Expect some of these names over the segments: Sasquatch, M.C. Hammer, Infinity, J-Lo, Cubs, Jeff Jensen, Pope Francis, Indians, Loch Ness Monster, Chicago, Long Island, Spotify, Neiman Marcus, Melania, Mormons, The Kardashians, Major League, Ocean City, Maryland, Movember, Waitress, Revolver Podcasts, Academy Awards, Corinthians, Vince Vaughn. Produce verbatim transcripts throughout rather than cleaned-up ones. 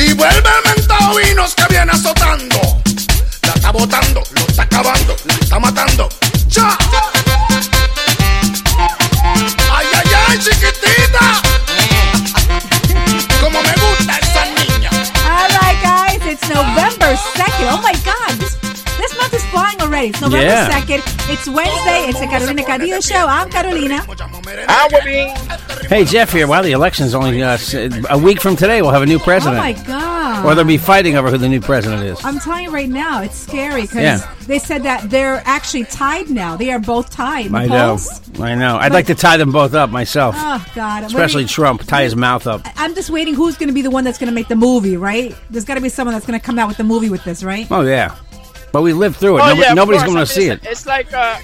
Y vuelve el mentao y nos que viene azotando. La está botando, lo está acabando, lo está matando. ¡Cha! ¡Ay, ay, ay, chiquitita! Como me gusta esa niña. All right, guys, it's November second. Oh, my God, this, this month is flying already. It's November second. It's Wednesday. It's the Carolina Cadillo Show. I'm Carolina. I'm Güebin. Hey, Jeff here. Wow, the election's only uh, a week from today. We'll have a new president. Oh, my God. Or they'll be fighting over who the new president is. I'm telling you right now, it's scary because yeah. they said that they're actually tied now. They are both tied. I know. I know. I'd but, like to tie them both up myself. Oh, God. Especially you, Trump. Tie his mouth up. I'm just waiting who's going to be the one that's going to make the movie, right? There's got to be someone that's going to come out with the movie with this, right? Oh, yeah. But we lived through it. Oh, Nobody, yeah, nobody's going to I mean, see it. It's like... Uh,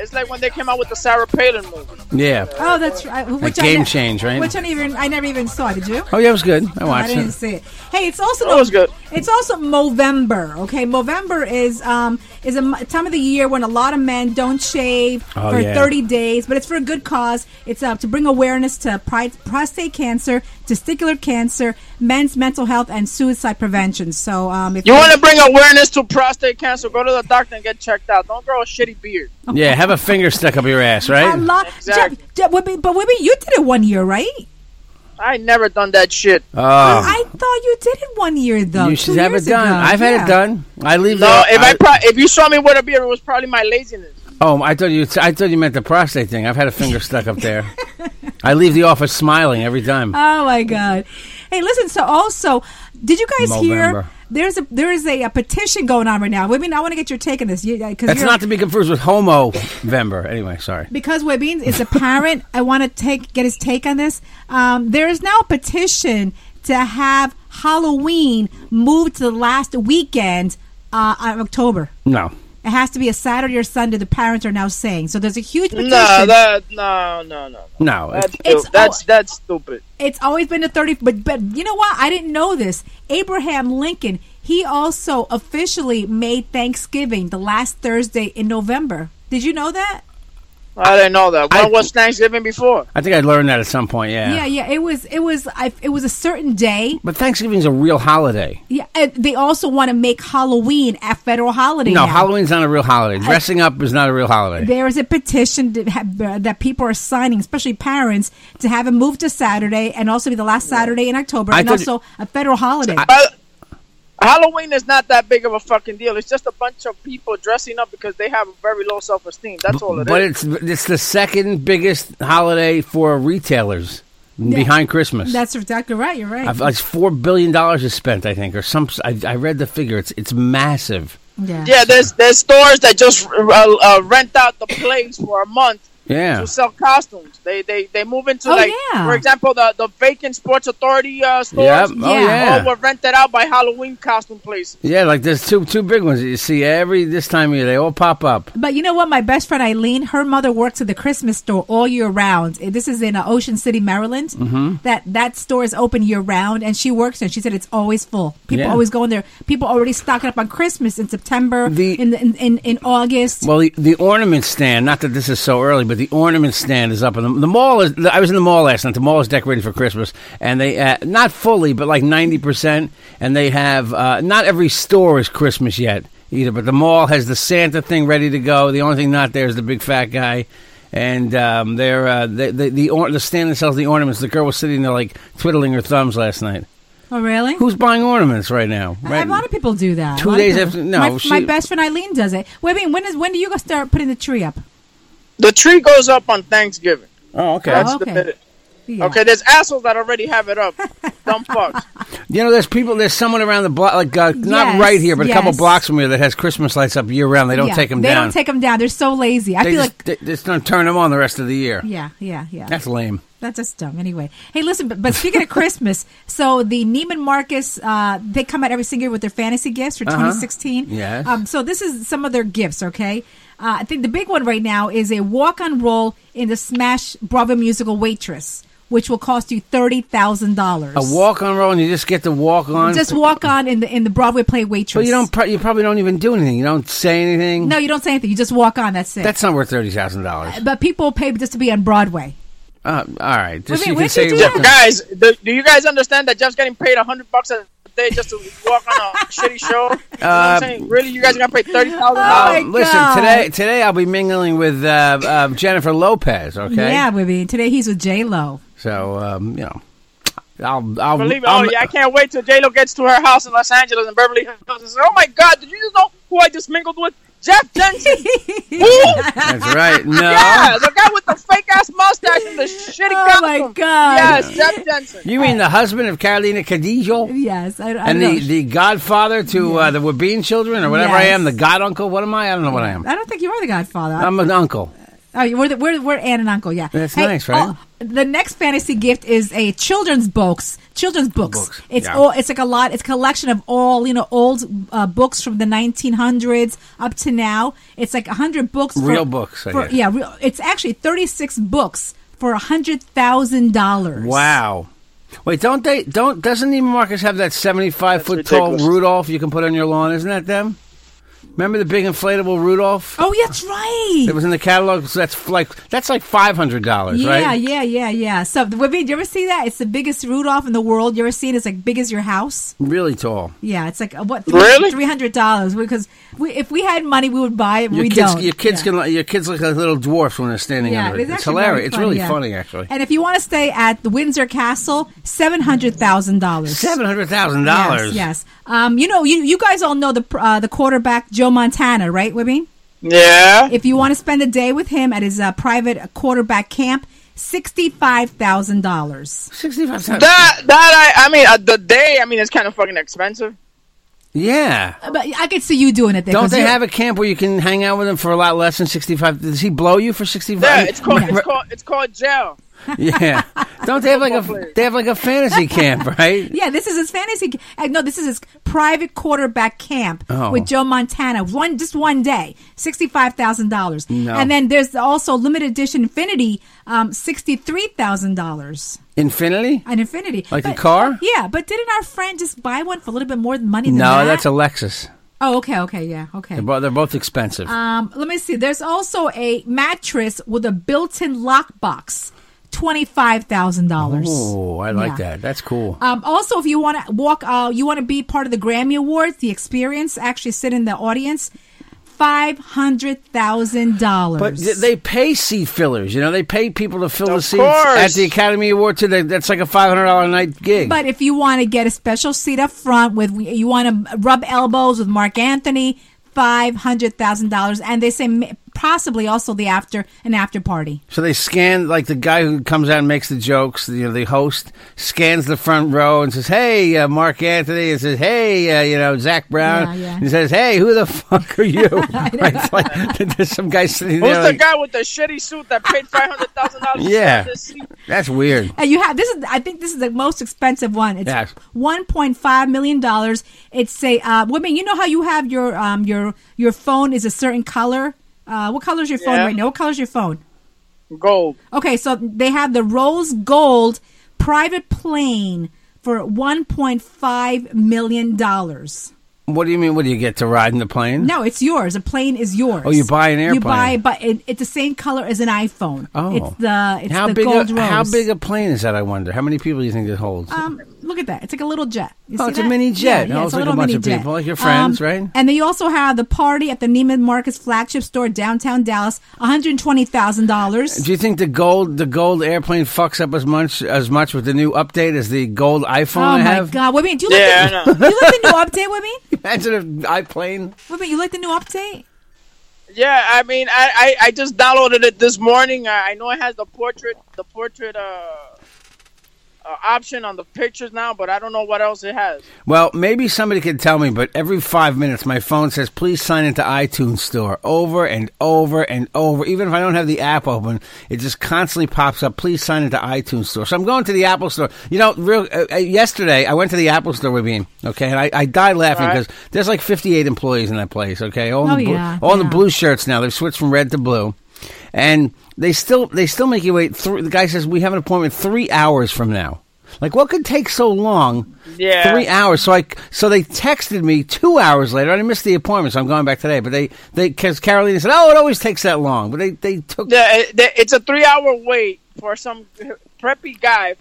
It's like when they came out with the Sarah Palin movie. Yeah. Oh, that's right. Which game ne- change, right? Which I never, even, I never even saw. Did you? Oh, yeah, it was good. I watched it. No, I didn't it. see it. Hey, it's also oh, no- it was good. It's also Movember. Okay, Movember is um is a time of the year when a lot of men don't shave oh, for yeah. thirty days, but it's for a good cause. It's uh, to bring awareness to pri- prostate cancer, testicular cancer, men's mental health, and suicide prevention. So, um, if you want to bring awareness to prostate cancer, go to the doctor and get checked out. Don't grow a shitty beard. Okay. Yeah, have a finger stuck up your ass, right? I lo- exactly. Je- Je- Wibby, but Wibby, you did it one year, right? I ain't never done that shit. Oh. I thought you did it one year though. You should have it done. Ago. I've yeah. had it done. I leave. No, that. if I, I pro- if you saw me with a beard, it was probably my laziness. Oh, I thought you. T- I thought you meant the prostate thing. I've had a finger stuck up there. I leave the office smiling every time. Oh my God! Hey, listen. So also, did you guys November. hear? There's a there is a, a petition going on right now. Wibin, I want to get your take on this. You, That's not to be confused with Homo Vember. Anyway, sorry. Because Wibin is a parent, I want to take get his take on this. Um, there is now a petition to have Halloween moved to the last weekend uh, of October. No. It has to be a Saturday or Sunday, the parents are now saying. So there's a huge petition. No, that, no, no, no. No. That's, it's, that's, that's stupid. It's always been the thirtieth. But, but you know what? I didn't know this. Abraham Lincoln, he also officially made Thanksgiving the last Thursday in November. Did you know that? I didn't know that. When I, was Thanksgiving before? I think I learned that at some point. Yeah. Yeah, yeah. It was, it was, I, it was a certain day. But Thanksgiving is a real holiday. Yeah. And they also want to make Halloween a federal holiday. No, now. Halloween's not a real holiday. Dressing I, up is not a real holiday. There is a petition to have, uh, that people are signing, especially parents, to have it moved to Saturday and also be the last Saturday in October, I and also you, a federal holiday. I, Halloween is not that big of a fucking deal. It's just a bunch of people dressing up because they have a very low self-esteem. That's all it but is. But it's it's the second biggest holiday for retailers yeah. behind Christmas. That's exactly right. You're right. I've, it's four billion dollars is spent, I think, or some. I, I read the figure. It's it's massive. Yeah. Yeah. There's there's stores that just uh, uh, rent out the place for a month. Yeah. To sell costumes. They they they move into oh, like yeah. for example the, the vacant Sports Authority uh, stores. Yep. Oh, yeah. All were rented out by Halloween costume places. Yeah, like there's two two big ones that you see every this time of year. They all pop up. But you know what? My best friend Eileen, her mother works at the Christmas store all year round. This is in uh, Ocean City, Maryland. Mm-hmm. That that store is open year round, and she works there. She said it's always full. People yeah. always go in there. People already stocking up on Christmas in September, the, in, the, in in in August. Well, the, the ornament stand. Not that this is so early, but the ornament stand is up in the, the mall. Is I was in the mall last night. The mall is decorated for Christmas, and they uh, not fully, but like ninety percent. And they have uh, not every store is Christmas yet either. But the mall has the Santa thing ready to go. The only thing not there is the big fat guy. And um, they're uh, they, they, the or- the stand that sells the ornaments. The girl was sitting there like twiddling her thumbs last night. Oh, really? Who's buying ornaments right now? Right? A lot of people do that. Two days after. No, my, she, my best friend Eileen does it. Wait, I mean, when is when do you go start putting the tree up? The tree goes up on Thanksgiving. Oh, okay. That's oh, okay. the minute. Yeah. Okay, there's assholes that already have it up. Dumb fucks. You know, there's people, there's someone around the block, like uh, yes, not right here, but yes. a couple blocks from here that has Christmas lights up year-round. They don't yeah, take them they down. They don't take them down. They're so lazy. I they feel just, like... They just don't turn them on the rest of the year. Yeah, yeah, yeah. That's lame. That's just dumb. Anyway, hey, listen, but, but speaking of Christmas, so the Neiman Marcus, uh, they come out every single year with their fantasy gifts for uh-huh. twenty sixteen. Yes. Um, so this is some of their gifts, okay? Uh, I think the big one right now is a walk-on role in the smash Broadway musical Waitress, which will cost you thirty thousand dollars. A walk-on role, and you just get to walk on? Just walk on in the in the Broadway play Waitress. But you don't. Pro- you probably don't even do anything. You don't say anything? No, you don't say anything. You just walk on. That's it. That's not worth thirty thousand dollars. But people pay just to be on Broadway. Uh, all right. Just Wait, you can say you do guys, do, do you guys understand that Jeff's getting paid one hundred bucks a day just to walk on a shitty show? You know uh, what I'm saying? Really? You guys are going to pay thirty thousand dollars? Oh um, listen, today today I'll be mingling with uh, uh, Jennifer Lopez, okay? Yeah, baby. Today he's with J-Lo. So, um, you know. I'll, I'll, Believe I'll, it, oh, yeah, I can't wait till J-Lo gets to her house in Los Angeles and Beverly Hills and says, oh my God, did you just know who I just mingled with? Jeff Jensen. That's right. No. Yeah, the guy with the fake ass mustache and the shitty costume. Oh my God. Yes, Jeff Jensen. You mean the husband of Carolina Cadillo? Yes, I, I and know. And the, the godfather to yeah. uh, the Güebin children or whatever yes. I am, the god uncle. What am I? I don't know what I am. I don't think you are the godfather. I'm an uncle. Oh, we're, the, we're, we're aunt and uncle, yeah. That's hey, nice, right? Oh, the next fantasy gift is a children's books. Children's books. books. It's yeah. all. It's like a lot. It's a collection of all, you know, old uh, books from the nineteen hundreds up to now. It's like one hundred books. For, real books. I for, guess. Yeah, real, it's actually thirty-six books for one hundred thousand dollars. Wow. Wait, don't they, don't, doesn't Neiman Marcus have that seventy-five foot tall Rudolph you can put on your lawn? Isn't that them? Remember the big inflatable Rudolph? Oh, yeah, that's right. It was in the catalog. So that's like that's like five hundred dollars, yeah, right? Yeah, yeah, yeah, yeah. So, Güebin, do you ever see that? It's the biggest Rudolph in the world. You ever seen? It's like big as your house. Really tall. Yeah, it's like what? three hundred dollars, really? Three hundred dollars. Because we, if we had money, we would buy it. Your we kids, don't. Your kids yeah. can. Your kids look like little dwarfs when they're standing yeah, under it. It's, it's hilarious. Really it's really yeah. funny, actually. And if you want to stay at the Windsor Castle, seven hundred thousand dollars. Seven hundred thousand dollars. Yes. yes. Um, you know, you you guys all know the uh, the quarterback Joe Montana, right, Güebin? Yeah. If you want to spend a day with him at his uh, private quarterback camp, sixty-five thousand dollars. Sixty-five thousand. That that I I mean uh, the day I mean it's kind of fucking expensive. Yeah, but I could see you doing it there. Don't they have a camp where you can hang out with him for a lot less than sixty-five? Does he blow you for sixty-five? Yeah, it's called it's called it's called jail. Yeah, don't they have like a they have like a fantasy camp, right? Yeah, this is his fantasy. No, this is his private quarterback camp oh. with Joe Montana. One just one day, sixty-five thousand dollars, no. and then there's also limited edition Infinity, um, sixty-three thousand dollars. Infinity? An Infinity, like but, a car? Yeah, but didn't our friend just buy one for a little bit more money than no, that? No, that's a Lexus. Oh, okay, okay, yeah, okay. They're both, they're both expensive. Um, let me see. There's also a mattress with a built-in lockbox. twenty-five thousand dollars. Oh, I like yeah. that. That's cool. Um, also, if you want to walk, uh, you want to be part of the Grammy Awards, the experience, actually sit in the audience, five hundred thousand dollars. But they pay seat fillers. You know, they pay people to fill of the seats course. At the Academy Awards. Too. That's like a five hundred dollars a night gig. But if you want to get a special seat up front, with you want to rub elbows with Mark Anthony, five hundred thousand dollars. And they say possibly also the after an after party. So they scan, like the guy who comes out and makes the jokes, you know, the host scans the front row and says, hey, uh, Mark Anthony, and says, hey, uh, you know, Zach Brown. Yeah, yeah. And he says, hey, who the fuck are you? Right? It's like, there's some guy sitting there. Who's the like, guy with the shitty suit that paid five hundred thousand dollars? Yeah. That's weird. And you have, this is, I think this is the most expensive one. It's yes. one point five million dollars. It's a, uh, women, you know how you have your, um, your, your phone is a certain color? Uh, what color is your phone yeah. right now? What color is your phone? Gold. Okay, so they have the rose gold private plane for one point five million dollars. What do you mean? What do you get to ride in the plane? No, it's yours. A plane is yours. Oh, you buy an airplane. You buy, but it, it's the same color as an iPhone. Oh, it's the it's how the big gold a, rose. How big a plane is that? I wonder. How many people do you think it holds? Um, look at that. It's like a little jet. You oh, it's that? A mini jet. Yeah, yeah, it's, it's a like a bunch of people, jet. Like your friends, um, right? And they also have the party at the Neiman Marcus flagship store downtown Dallas, one hundred twenty thousand dollars. Do you think the gold the gold airplane fucks up as much as much with the new update as the gold iPhone? Oh I my have? God! What do you mean? Do you yeah, like the, I know. Do you like the new update? What do you mean? Imagine if I plane. Wait, but you like the new update? Yeah, I mean, I, I, I just downloaded it this morning. I, I know it has the portrait, the portrait, uh, option on the pictures now, but I don't know what else it has. Well, maybe somebody can tell me, but every five minutes my phone says, please sign into iTunes Store, over and over and over. Even if I don't have the app open, it just constantly pops up, please sign into iTunes Store. So I'm going to the Apple Store. You know, real uh, yesterday I went to the Apple Store, Güebin, okay, and I, I died laughing because right. there's like fifty-eight employees in that place, okay? All, oh, the, blue, yeah, all yeah. the blue shirts now. They've switched from red to blue. And they still they still make you wait. Th- the guy says, we have an appointment three hours from now. Like, what could take so long? Yeah. Three hours. So I, so they texted me two hours later. I missed the appointment, so I'm going back today. But they, they because Carolina said, oh, it always takes that long. But they, they took. Yeah, it's a three-hour wait for some preppy guy,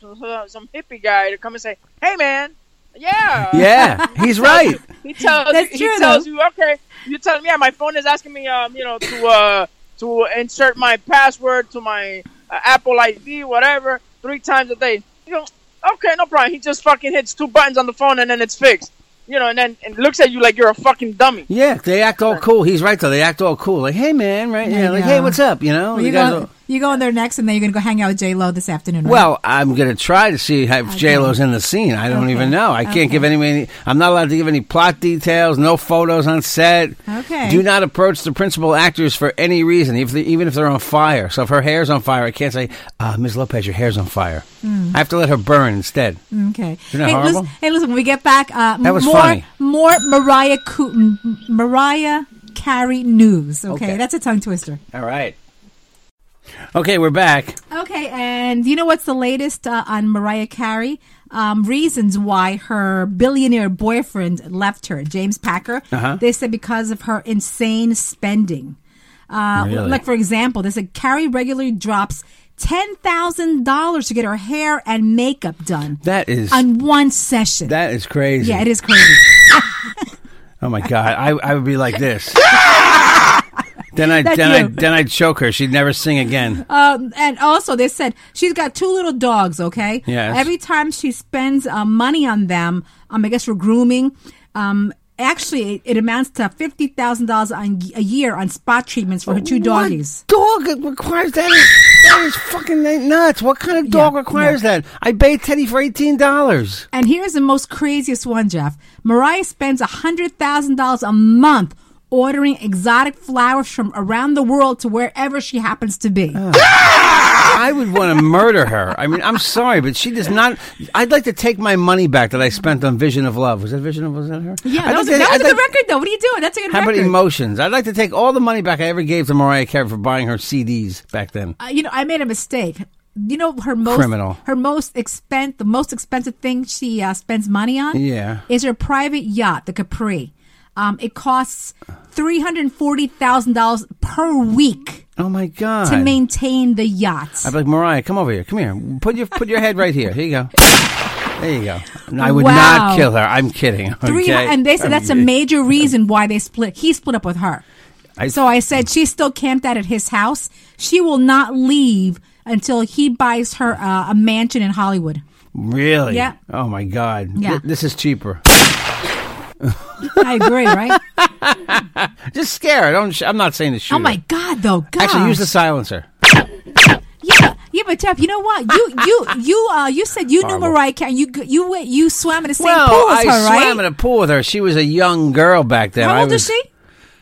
some hippie guy to come and say, hey, man. Yeah. Yeah, he's right. He tells, That's he, true, he tells you, okay, you tell him, yeah, my phone is asking me, um, you know, to... Uh, to insert my password to my uh, Apple I D, whatever, three times a day. You know, okay, no problem. He just fucking hits two buttons on the phone and then it's fixed. You know, and then and looks at you like you're a fucking dummy. Yeah, they act all cool. He's right, though. They act all cool. Like, hey, man, right? Yeah, yeah, like, hey, what's up? You know? Well, you, you, guys go, all... you go in there next, and then you're going to go hang out with J-Lo this afternoon, right? Well, I'm going to try to see if okay. J-Lo's in the scene. I don't okay. even know. I okay. can't give any... I'm not allowed to give any plot details, no photos on set. Okay. Do not approach the principal actors for any reason, if they, even if they're on fire. So if her hair's on fire, I can't say, uh, Miz Lopez, your hair's on fire. Mm. I have to let her burn instead. Okay. Isn't that hey, horrible? Listen, hey, listen, when we get back... Uh, that was more- Funny. More Mariah Co- Mariah Carey news. Okay? okay, that's a tongue twister. All right. Okay, we're back. Okay, and you know what's the latest uh, on Mariah Carey? Um, reasons why her billionaire boyfriend left her, James Packer. Uh-huh. They said because of her insane spending. Uh, really? Like, for example, they said Carey regularly drops ten thousand dollars to get her hair and makeup done. That is... On one session. That is crazy. Yeah, it is crazy. Oh, my God. I I would be like this. Then, I, then, I, then I'd choke her. She'd never sing again. Um, and also, they said she's got two little dogs, okay? Yes. Every time she spends uh, money on them, um, I guess for grooming, um, actually, it amounts to fifty thousand dollars a year on spot treatments for her two doggies. What dog requires that? Is, that is fucking nuts. What kind of dog yeah, requires yeah. that? I bathe Teddy for eighteen dollars. And here's the most craziest one, Jeff. Mariah spends one hundred thousand dollars a month ordering exotic flowers from around the world to wherever she happens to be. Oh. I would want to murder her. I mean, I'm sorry, but she does not... I'd like to take my money back that I spent on Vision of Love. Was that Vision of Love? Was that her? Yeah, that I'd was, like to, that was like, a good record, though. What are you doing? That's a good how record. How about Emotions? I'd like to take all the money back I ever gave to Mariah Carey for buying her C Ds back then. Uh, you know, I made a mistake. You know, her most... Criminal. Her most expensive... The most expensive thing she uh, spends money on... Yeah. ...is her private yacht, the Capri. Um, it costs three hundred forty thousand dollars per week. Oh, my God. To maintain the yachts. I'd be like, Mariah, come over here. Come here. Put your put your head right here. Here you go. There you go. No, I would wow. not kill her. I'm kidding. Okay? Three, and they said that's a major reason why they split. He split up with her. I, so I said she's still camped out at his house. She will not leave until he buys her uh, a mansion in Hollywood. Really? Yeah. Oh, my God. Yeah. Th- this is cheaper. I agree, right? Just scare her. Don't sh- I'm not saying to shoot her. Oh, my God, though. Gosh. Actually, use the silencer. Yeah, yeah, but Jeff, you know what? You you you uh, you said you Horrible. knew Mariah Carey. You you you swam in the same well, pool as her, I right? I swam in a pool with her. She was a young girl back then. How old was, is she?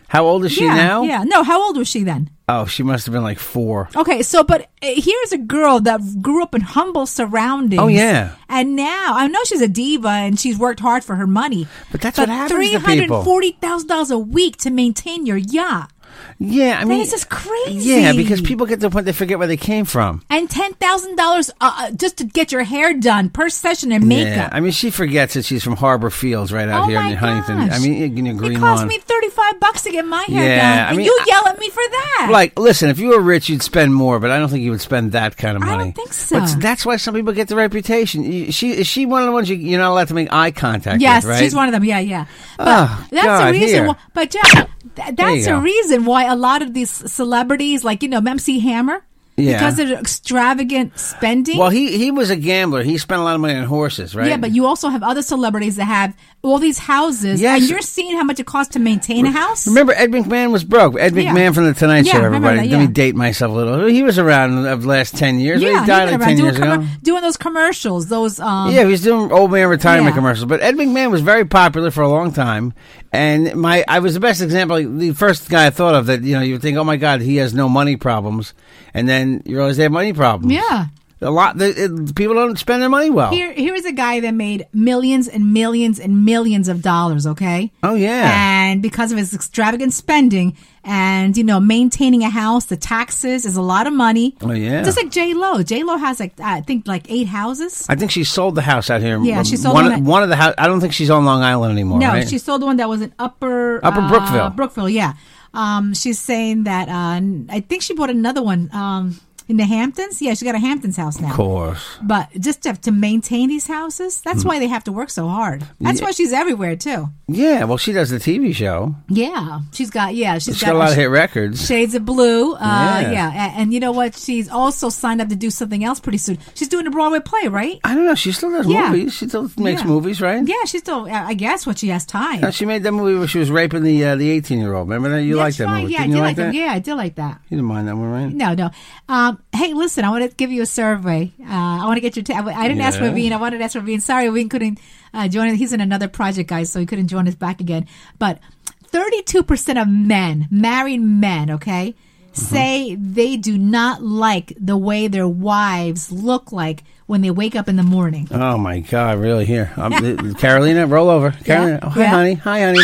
How old is she yeah, now? Yeah, no. How old was she then? Oh, she must have been like four. Okay, so, but here's a girl that grew up in humble surroundings. Oh, yeah. And now, I know she's a diva and she's worked hard for her money. But that's but what happens to people. three hundred forty thousand dollars a week to maintain your yacht. Yeah, I mean, this is crazy. Yeah, because people get to the point they forget where they came from. And ten thousand dollars uh, just to get your hair done per session and makeup. Yeah, I mean, she forgets that she's from Harbor Fields right out oh here in gosh. Huntington. I mean, in Green Lawn. It cost Lawn. me thirty-five bucks to get my hair yeah, done, and I mean, you I, yell at me for that. Like, listen, if you were rich, you'd spend more, but I don't think you would spend that kind of money. I don't think so. But that's why some people get the reputation. She is she one of the ones you, you're not allowed to make eye contact yes, with, right? Yes, she's one of them. Yeah, yeah. But oh, that's God, the reason. Why, but Jeff, that's the reason why a lot of these celebrities, like, you know, M C Hammer, Yeah. Because of extravagant spending. Well, he, he was a gambler. He spent a lot of money on horses, right? Yeah, but you also have other celebrities that have all these houses. Yes. And you're seeing how much it costs to maintain a house. Remember, Ed McMahon was broke. Ed McMahon yeah. from The Tonight yeah, Show, everybody. That, yeah. Let me date myself a little. He was around the last ten years. Yeah, he died he like ten doing years com- ago. Doing those commercials. Those. Um, yeah, he was doing old man retirement yeah. commercials. But Ed McMahon was very popular for a long time. And my I was the best example, the first guy I thought of that, you know, you would think, oh, my God, he has no money problems. And then And you realize they have money problems. Yeah. A lot. They, it, people don't spend their money well. Here, here's a guy that made millions and millions and millions of dollars, okay? Oh, yeah. And because of his extravagant spending and, you know, maintaining a house, the taxes is a lot of money. Oh, yeah. Just like J-Lo. J-Lo has, like, I think, like eight houses. I think she sold the house out here. Yeah, she sold one, one, one of the house. I don't think she's on Long Island anymore, No, right? she sold the one that was in Upper... Upper uh, Brookville. Brookville, yeah. Um, she's saying that, uh, I think she bought another one, um, in the Hamptons. Yeah, she got a Hamptons house now. Of course. But just to, to maintain these houses, that's mm. why they have to work so hard. That's yeah. why she's everywhere, too. Yeah, well, she does the T V show. Yeah, she's got, yeah. She's, she's got, got a lot of hit records. Shades of Blue. Uh, yeah. yeah. And, and you know what? She's also signed up to do something else pretty soon. She's doing a Broadway play, right? I don't know. She still does yeah. movies. She still makes yeah. movies, right? Yeah, she still, I guess, when she has time. No, she made that movie where she was raping the uh, the eighteen-year-old. Remember that? You yeah, liked that right. movie. Yeah, didn't I did you like that? Yeah, I did like that. You didn't mind that one, right? No, no. Um, Hey, listen, I want to give you a survey. Uh, I want to get your... T- I didn't yeah. ask Güebin. I wanted to ask Güebin. Sorry, Güebin couldn't uh, join us. He's in another project, guys, so he couldn't join us back again. But thirty-two percent of men, married men, okay, mm-hmm. say they do not like the way their wives look like when they wake up in the morning. Oh, my God, really? Here. I'm, Carolina, roll over. Carolina, yeah. oh, hi, yeah. honey. Hi, honey.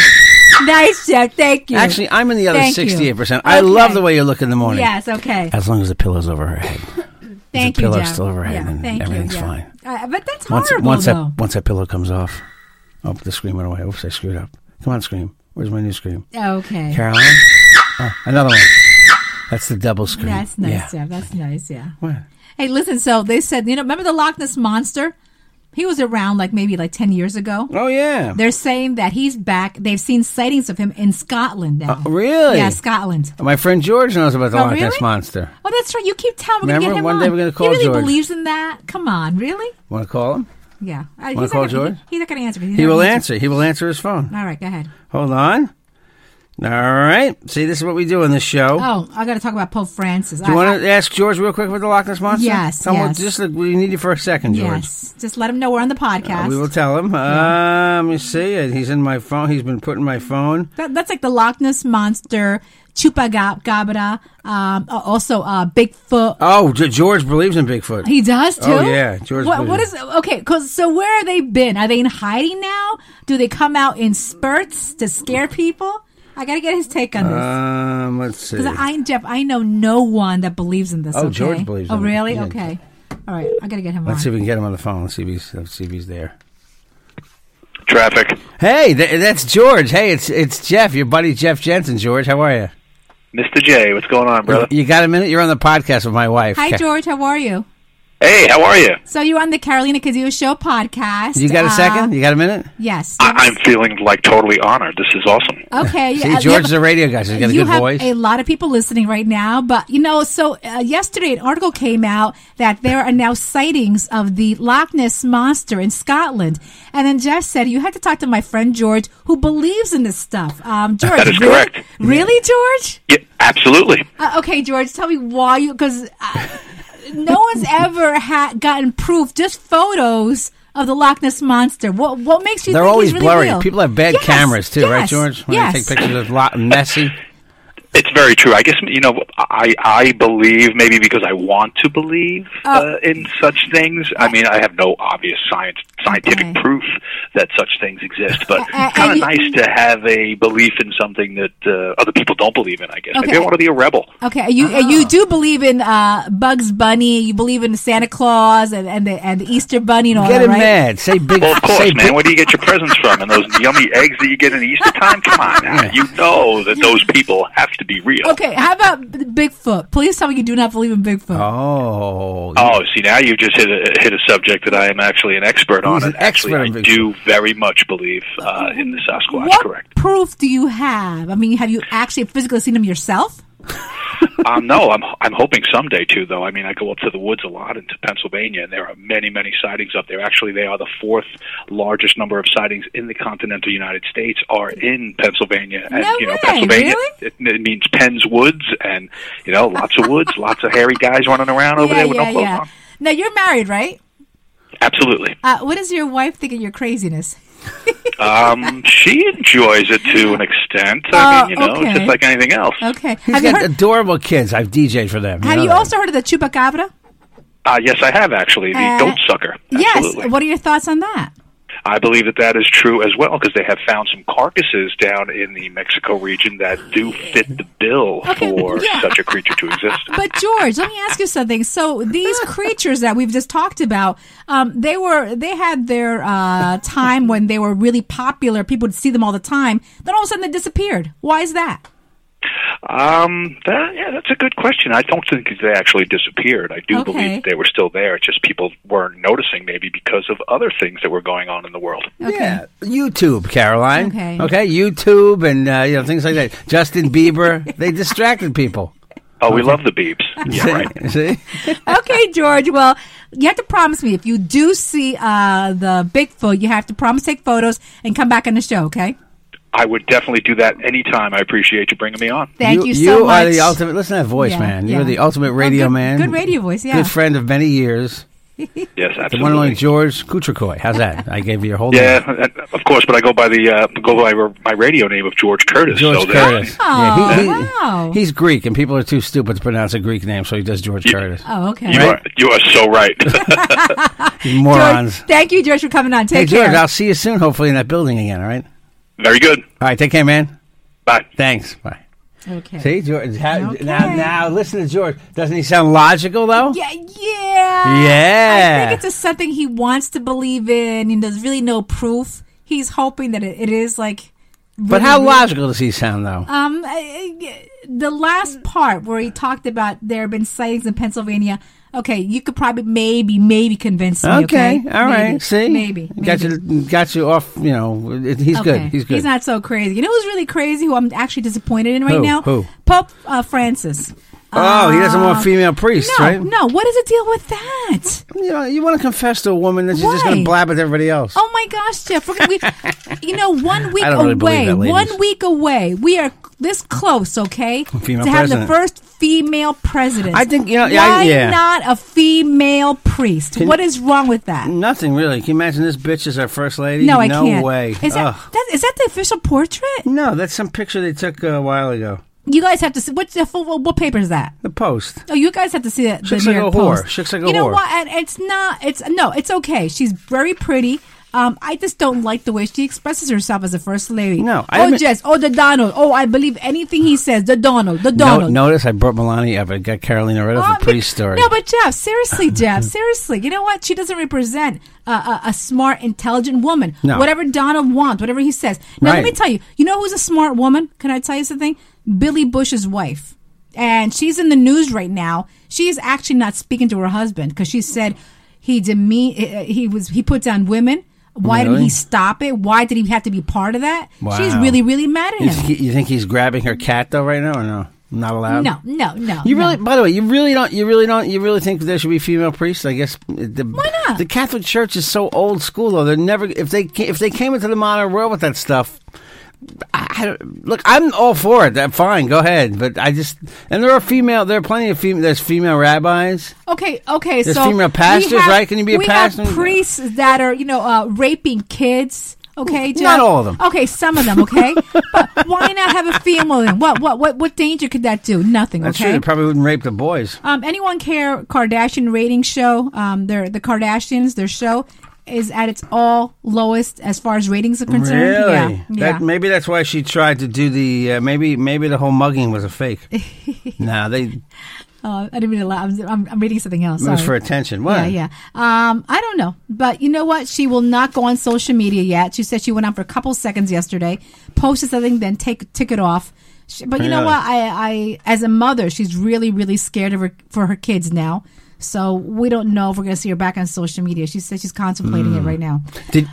Nice, Jeff. Thank you. Actually, I'm in the other Thank sixty-eight percent. Okay. I love the way you look in the morning. Yes, okay. As long as the pillow's over her head. Thank you, Jeff. The pillow's still over her head, yeah, and everything's you, yeah. fine. Uh, but that's once, horrible, once though. That, once that pillow comes off. Oh, the scream went away. Oops, I screwed up. Come on, scream. Where's my new scream? Okay. Caroline? Oh, another one. That's the double scream. That's nice, yeah. Jeff. That's nice, yeah. What? Hey, listen, so they said, you know, remember the Loch Ness Monster? He was around like maybe like ten years ago. Oh, yeah. They're saying that he's back. They've seen sightings of him in Scotland now. Uh, really? Yeah, Scotland. My friend George knows about the oh, Loch Ness really? Monster. Oh, that's right. You keep telling me. Remember, we're going to get him one on. Day we're going to call George. He really George. Believes in that? Come on, really? Want to call him? Yeah. Uh, Want to call George? He, he's not going to answer. He will answer. answer. He will answer his phone. All right, go ahead. Hold on. All right. See, this is what we do on this show. Oh, I got to talk about Pope Francis. Do you I, want to I, ask George real quick about the Loch Ness Monster? Yes, Come yes. On, just, we need you for a second, George. Yes. Just let him know we're on the podcast. Uh, we will tell him. Yeah. Uh, let me see. He's in my phone. He's been put in my phone. That, that's like the Loch Ness Monster, Chupacabra, um, also uh, Bigfoot. Oh, G- George believes in Bigfoot. He does, too? Oh, yeah. George what, what is Okay, cause, so where have they been? Are they in hiding now? Do they come out in spurts to scare people? I got to get his take on this. Um, let's see. Because I, Jeff, I know no one that believes in this. Oh, okay? George believes oh, in it. Oh, really? Yeah. Okay. All right. I got to get him let's on. Let's see if we can get him on the phone. Let's see if he's, let's see if he's there. Traffic. Hey, th- that's George. Hey, it's it's Jeff, your buddy Jeff Jensen. George, how are you? Mister J, what's going on, brother? You got a minute? You're on the podcast with my wife. Hi, Ka- George. How are you? Hey, how are you? So you're on the Carolina Cadillo Show podcast. You got a uh, second? You got a minute? Yes. I- I'm feeling like totally honored. This is awesome. Okay. See, uh, George is a radio guy. So he's got a good voice. You have a lot of people listening right now. But, you know, so uh, yesterday an article came out that there are now sightings of the Loch Ness Monster in Scotland. And then Jeff said, you have to talk to my friend George, who believes in this stuff. Um, George, that is really? Correct. Really, George? Yeah, absolutely. Uh, okay, George, tell me why you... Because... Uh, no one's ever ha- gotten proof, just photos of the Loch Ness Monster. What what makes you They're think always really blurry. Real? People have bad yes, cameras, too, yes, right, George? When yes. they take pictures of Loch messy. It's very true. I guess, you know, I I believe, maybe because I want to believe uh, uh, in such things. I mean, I have no obvious science scientific okay. proof that such things exist, but uh, uh, kind of nice you, to have a belief in something that uh, other people don't believe in, I guess. Okay. Maybe I want to be a rebel. Okay, you uh-huh. you do believe in uh, Bugs Bunny, you believe in Santa Claus and, and, the, and the Easter Bunny and all that, right? Get him mad. Say big... Well, of course, say man. Big... Where do you get your presents from? And those yummy eggs that you get in Easter time? Come on now. Yeah. You know that those people have to... to be real. Okay, how about Bigfoot? Please tell me you do not believe in Bigfoot. Oh, oh, see, now you've just hit a hit a subject that I am actually an expert on. An actually, expert I on do very much believe uh, in the Sasquatch. What correct? Proof do you have? I mean, have you actually physically seen him yourself? um, no, I'm I'm hoping someday to, though. I mean, I go up to the woods a lot into Pennsylvania, and there are many, many sightings up there. Actually, they are the fourth largest number of sightings in the continental United States are in Pennsylvania. And, no you know, way, Pennsylvania, really? it, it means Penn's woods, and, you know, lots of woods, lots of hairy guys running around over yeah, there with yeah, no clothes yeah. on. Now, you're married, right? Absolutely. Uh, what does your wife think of your craziness? um, she enjoys it to an extent. I uh, mean, you know, okay. it's just like anything else. Okay. She's have got heard- adorable kids. I've D J'd for them. You have you that. also heard of the Chupacabra? Uh, yes, I have, actually. The uh, goat sucker. Absolutely. Yes. What are your thoughts on that? I believe that that is true as well, because they have found some carcasses down in the Mexico region that do fit the bill okay, for yeah. such a creature to exist. But, George, let me ask you something. So these creatures that we've just talked about, um, they were they had their uh, time when they were really popular. People would see them all the time. Then all of a sudden they disappeared. Why is that? Um, that, yeah, that's a good question. I don't think they actually disappeared. I do okay. believe they were still there. It's just people weren't noticing, maybe because of other things that were going on in the world. Okay. Yeah, YouTube, Caroline. Okay, okay, YouTube and uh, you know, things like that. Justin Bieber. They distracted people. Oh, we okay. love the beeps. Yeah, right. See? Okay, George. Well, you have to promise me if you do see uh, the Bigfoot, you have to promise take photos and come back on the show. Okay. I would definitely do that anytime. I appreciate you bringing me on. Thank you, you so you much. You are the ultimate. Listen to that voice, yeah, man. You're yeah. the ultimate radio oh, good, man. Good radio voice, yeah. Good friend of many years. Yes, absolutely. The one and only George Kutrakoy. How's that? I gave you your whole yeah, name. Yeah, of course, but I go by the uh, go by my radio name of George Curtis. George so Curtis. Oh, yeah, he, he, wow. He's Greek, and people are too stupid to pronounce a Greek name, so he does George you, Curtis. Oh, okay. You, right? are, you are so right. You morons. George, thank you, George, for coming on. Take hey, care. George, I'll see you soon, hopefully, in that building again, all right? Very good. All right, take care, man. Bye. Thanks. Bye. Okay. See, George, how, okay. now, now, listen to George. Doesn't he sound logical, though? Yeah, yeah. Yeah. I think it's just something he wants to believe in, and there's really no proof. He's hoping that it, it is like. Really, but how logical does he sound, though? Um, the last part where he talked about there have been sightings in Pennsylvania. Okay, you could probably maybe, maybe convince me. Okay, okay? all right. Maybe. See, maybe, maybe got you, got you off. You know, he's okay. good. He's good. He's not so crazy. You know who's really crazy? Who I'm actually disappointed in right who? now? Who? Pope uh, Francis. Oh, uh, he doesn't want female priests, no, right? No, what is the deal with that? You know, you want to confess to a woman that you're just going to blab at everybody else. Oh my gosh, Jeff! We're gonna, we, you know, one week really away, that, one week away, we are this close, okay? Female to have president. the first female president. I think you know. Yeah, Why I, yeah. not a female priest? Can, what is wrong with that? Nothing really. Can you imagine this bitch is our first lady? No, I no can't. No way. Is that, that is that the official portrait? No, that's some picture they took uh, a while ago. You guys have to see, what, what paper is that? The Post. Oh, you guys have to see that. She looks like a whore. She looks like a whore. You know what? And it's not, it's, no, it's okay. She's very pretty. Um, I just don't like the way she expresses herself as a first lady. No. I oh, Jess. Oh, the Donald. Oh, I believe anything he says. The Donald. The Donald. No, notice I brought Melania up. I got Carolina rid of um, the priest story. No, but Jeff, seriously, Jeff, seriously. You know what? She doesn't represent uh, a, a smart, intelligent woman. No. Whatever Donald wants, whatever he says. Now, right. let me tell you. You know who's a smart woman? Can I tell you something? Billy Bush's wife. And she's in the news right now. She is actually not speaking to her husband because she said he deme- he was he put down women. Why really? didn't he stop it? Why did he have to be part of that? Wow. She's really, really mad at him. You, you think he's grabbing her cat though right now or no? Not allowed? No, no, no. You really, no. By the way, you really don't, you really don't, you really think there should be female priests? I guess. The, Why not? The Catholic Church is so old school though. They're never, if they, if they came into the modern world with that stuff. I, I, look, I'm all for it. I'm fine, go ahead. But I just and there are female. There are plenty of female. There's female rabbis. Okay, okay. There's so female pastors, have, right? Can you be a we pastor? We have priests that are, you know, uh, raping kids. Okay, Jeff? Not all of them. Okay, some of them. Okay, but why not have a female? Then? What, what, what, what danger could that do? Nothing. That's okay? true. They probably wouldn't rape the boys. Um, anyone care? Kardashian rating show. Um, their the Kardashians. Their show. Is at its all lowest as far as ratings are concerned. Really? Yeah. That, yeah. Maybe that's why she tried to do the. Uh, maybe maybe the whole mugging was a fake. no, they. Uh, I didn't mean to laugh. I'm, I'm reading something else. It was for attention. What? Yeah, yeah. Um, I don't know, but you know what? She will not go on social media yet. She said she went on for a couple seconds yesterday, posted something, then take took it off. She, but you really? know what? I, I as a mother, she's really really scared of her for her kids now. So we don't know if we're going to see her back on social media. She said she's contemplating mm. it right now. Did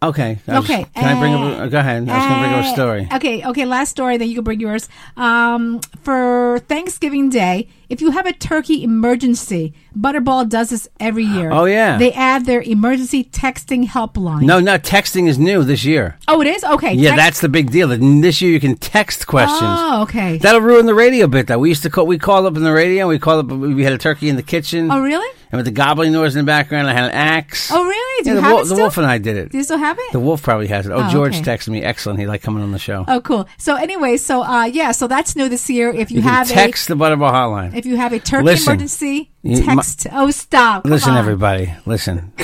Okay. I okay. Was, can uh, I bring up? A, go ahead. I was uh, going to bring up a story. Okay. Okay. Last story, then you can bring yours. Um, for Thanksgiving Day, if you have a turkey emergency, Butterball does this every year. Oh yeah. They add their emergency texting helpline. No, no, texting is new this year. Oh, it is? Okay. Yeah, text- that's the big deal. This year you can text questions. Oh, okay. That'll ruin the radio bit though. We used to call. We called up in the radio. We called up. We had a turkey in the kitchen. Oh, really? And with the gobbling noise in the background, I had an axe. Oh, really? Do yeah, you the, have wo- it still? The wolf and I did it. Do you still have it? The wolf probably has it. Oh, oh George okay. texted me. Excellent. He liked coming on the show. Oh, cool. So anyway, so uh, yeah, so that's new this year. If you, you have text a, the Butterball hotline. If you have a turkey listen, emergency, text. You, my, oh, stop. Come listen, on. everybody. Listen.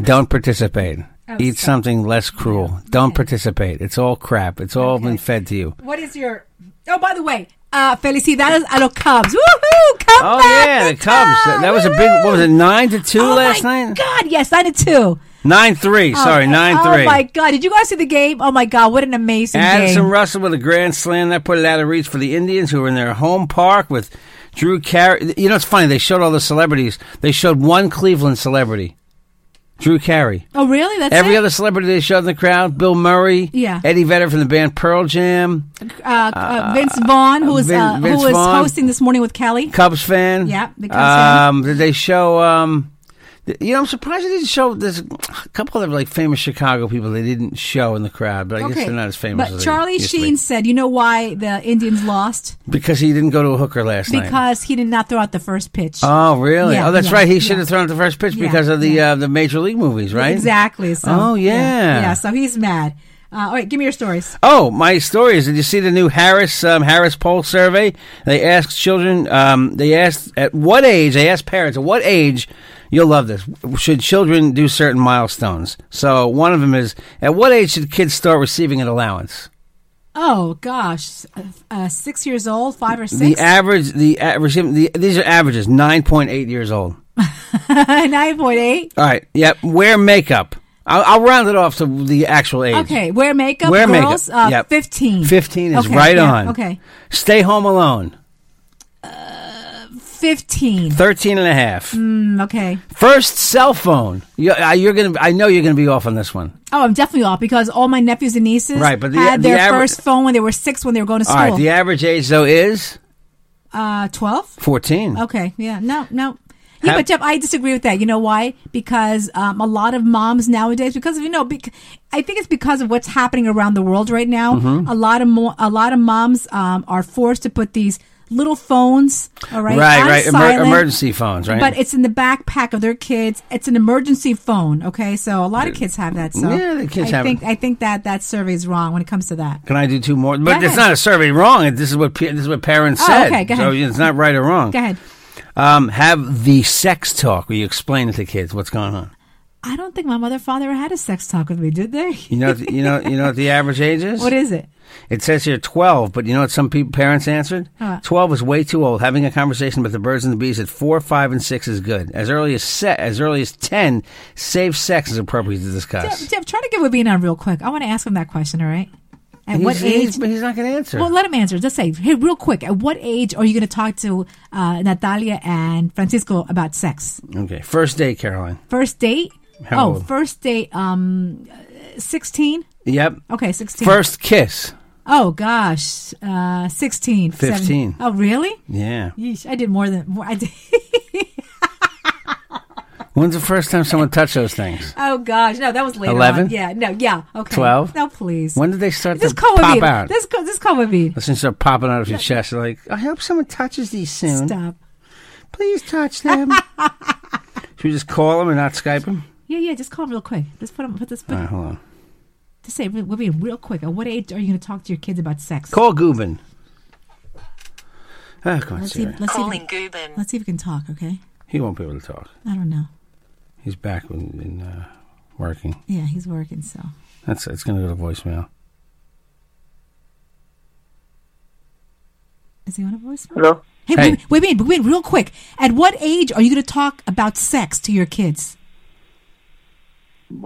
Don't participate. Oh, Eat stop. something less cruel. Yeah. Don't okay. participate. It's all crap. It's all okay. been fed to you. What is your... Oh, by the way... Uh, felicidades a los Cubs. Woohoo! Come oh, back! Oh, yeah, the Cubs. That, that was a big, what was it, nine to two oh last night? Oh, my God, yes, nine to two nine three oh, sorry, nine three Oh, my God. Did you guys see the game? Oh, my God, what an amazing Addison game. Addison Russell with a grand slam. That put it out of reach for the Indians, who were in their home park with Drew Carey. You know, it's funny. They showed all the celebrities. They showed one Cleveland celebrity. Drew Carey. Oh, really? That's Every it? other celebrity they showed in the crowd. Bill Murray. Yeah. Eddie Vedder from the band Pearl Jam. Uh, uh, Vince Vaughn, who was, Vin, uh, who was hosting This Morning with Kelly. Cubs fan. Yeah, the Cubs um, fan. Did they show... Um, you know, I'm surprised they didn't show... There's a couple of like famous Chicago people they didn't show in the crowd, but I okay. guess they're not as famous but as Charlie they Sheen said, you know why the Indians lost? Because he didn't go to a hooker last because night. Because he did not throw out the first pitch. Oh, really? Yeah, oh, that's yeah, right. He yeah. should have thrown out the first pitch yeah, because of the yeah. uh, the Major League movies, right? Exactly. So, oh, yeah. yeah. Yeah, so he's mad. Uh, all right, give me your stories. Oh, my stories. Did you see the new Harris um, Harris poll survey? They asked children, um, they asked at what age, they asked parents at what age... You'll love this. Should children do certain milestones? So one of them is, at what age should kids start receiving an allowance? Oh, gosh. Uh, six years old, five or six? The average, the, uh, the these are averages, nine point eight years old. nine point eight All right. Yep. Wear makeup. I'll, I'll round it off to the actual age. Okay. Wear makeup. Wear girls, makeup. Uh, yep. fifteen fifteen is okay, right yeah, on. Okay. Stay home alone. Uh. fifteen thirteen and a half Mm, okay. First cell phone. You're, you're gonna, I know you're going to be off on this one. Oh, I'm definitely off because all my nephews and nieces right, but the, had their the aver- first phone when they were six when they were going to school. All right, the average age, though, is? Uh, twelve fourteen Okay, yeah. No, no. Yeah, but Jeff, I disagree with that. You know why? Because um, a lot of moms nowadays, because of, you know, bec- I think it's because of what's happening around the world right now. Mm-hmm. A lot of mo- a lot of moms um, are forced to put these little phones, all right? Right, right. Emer- emergency phones, right? But it's in the backpack of their kids. It's an emergency phone, okay? So a lot of kids have that. So yeah, the kids I have think, it. I think that that survey is wrong when it comes to that. Can I do two more? But it's not a survey wrong. This is what this is what parents oh, said. Okay, go ahead. So it's not right or wrong. Go ahead. Um, have the sex talk where you explain to kids what's going on. I don't think my mother or father ever had a sex talk with me, did they? You know, you know, you know what the average age is? What is it? It says here twelve but you know what some people, parents answered? Huh. twelve is way too old. Having a conversation about the birds and the bees at four, five, and six is good. As early as set, as early as ten safe sex is appropriate to discuss. Jeff, Jeff try to get Güebin on real quick. I want to ask him that question, all right? At he's, what age? But he's not going to answer. Well, let him answer. Just say, hey, real quick, at what age are you going to talk to uh, Natalia and Francisco about sex? Okay. First date, Caroline. First date? How oh, old? First date, um, sixteen Yep. Okay, sixteen First kiss. Oh, gosh. Uh, sixteen fifteen seventeen Oh, really? Yeah. Yeesh, I did more than... More, I did. When's the first time someone touched those things? Oh, gosh. No, that was later eleven on. Yeah. No, yeah. Okay. twelve No, please. When did they start this to pop me. out? This co- this call with me. Listen, start popping out of your chest. They're like, I hope someone touches these soon. Stop. Please touch them. Should we just call them and not Skype them? Yeah, yeah. Just call them real quick. Just put them... Put this, put All right, hold on. Just say, we'll be real quick. At what age are you going to talk to your kids about sex? Call Güebin. Oh, come on, let's see, let's Calling see if, Güebin. Let's see if we can talk, okay? He won't be able to talk. I don't know. He's back when, in, uh, working. Yeah, he's working, so. That's It's going to go to voicemail. Is he on a voicemail? Hello? Hey, hey. Wait, wait, wait, wait, real quick. At what age are you going to talk about sex to your kids?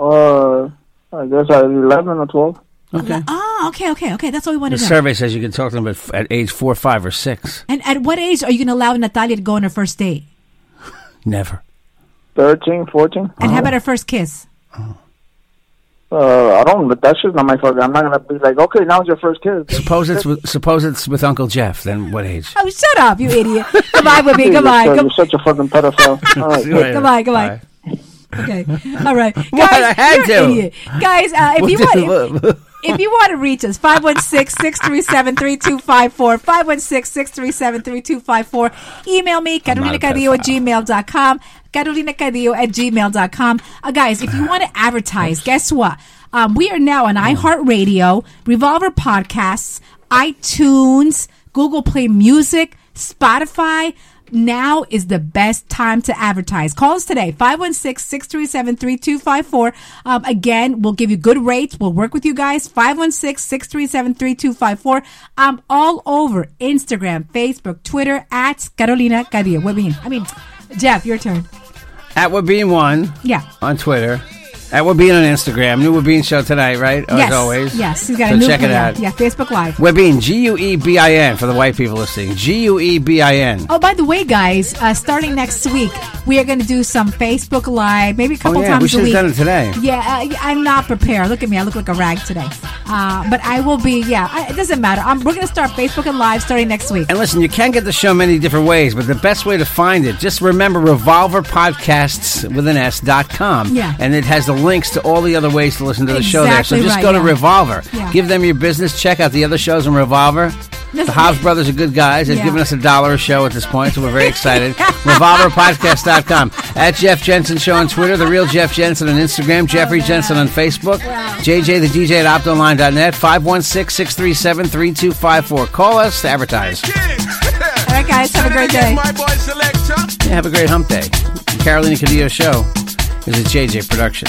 Uh... I guess at eleven or twelve Okay. Ah, okay, okay, okay. That's what we wanted to know. The survey says you can talk to them at, at age four, five, or six And at what age are you going to allow Natalia to go on her first date? Never. thirteen, fourteen And oh. how about her first kiss? Oh. Uh, I own, but that's just not my fault. I'm not going to be like, okay, now it's your first kid. Suppose it's with, suppose it's with Uncle Jeff, then what age? Oh, shut up, you idiot. Come on with me, come on. You're, come you're such a fucking pedophile. All right. Wait, come on, come on. Right. Okay, all right. Guys, what? I had you're to. An idiot. Guys, uh, if, you want, if, if you want to reach us, five one six, six three seven, three two five four, five one six, six three seven, three two five four. Email me, carolina cadillo at gmail dot com. carolina cadillo at gmail dot com. Uh, guys, if you want to advertise, guess what? Um, we are now on iHeartRadio, Revolver Podcasts, iTunes, Google Play Music, Spotify. Now is the best time to advertise. Call us today, five one six, six three seven, three two five four. Um, again, we'll give you good rates. We'll work with you guys, five one six, six three seven, three two five four. I'm all over Instagram, Facebook, Twitter, at Carolina Cadillo. Güebin. I mean, Jeff, your turn. At Güebin one. Yeah. On Twitter. At Güebin on Instagram. New Güebin show tonight, right? Yes. As always. Yes. He's got so a new check video. It out. Yeah, Facebook Live. Güebin, G U E B I N, for the white people listening. G U E B I N. Oh, by the way, guys, uh, starting next week, we are going to do some Facebook Live, maybe a couple oh, yeah. times we a week. We should have done it today. Yeah, uh, I'm not prepared. Look at me. I look like a rag today. Uh, but I will be, yeah, I, it doesn't matter. I'm, we're going to start Facebook and Live starting next week. And listen, you can get the show many different ways, but the best way to find it, just remember Revolver Podcasts with an S dot com. Yeah. And it has the links to all the other ways to listen to the exactly show there. So just right, go yeah. to Revolver. Yeah. Give them your business. Check out the other shows on Revolver. Listen, the Hobbs brothers are good guys. They've yeah. given us a dollar a show at this point, so we're very excited. Revolver Podcast dot com. At Jeff Jensen Show on Twitter. The Real Jeff Jensen on Instagram. Jeffrey oh, yeah. Jensen on Facebook. Wow. J J the D J at opto line dot net. five one six, six three seven, three two five four. Call us to advertise. All right, guys. Have a great day. Yeah, have a great hump day. The Carolina Cadillo Show. This is J J Production.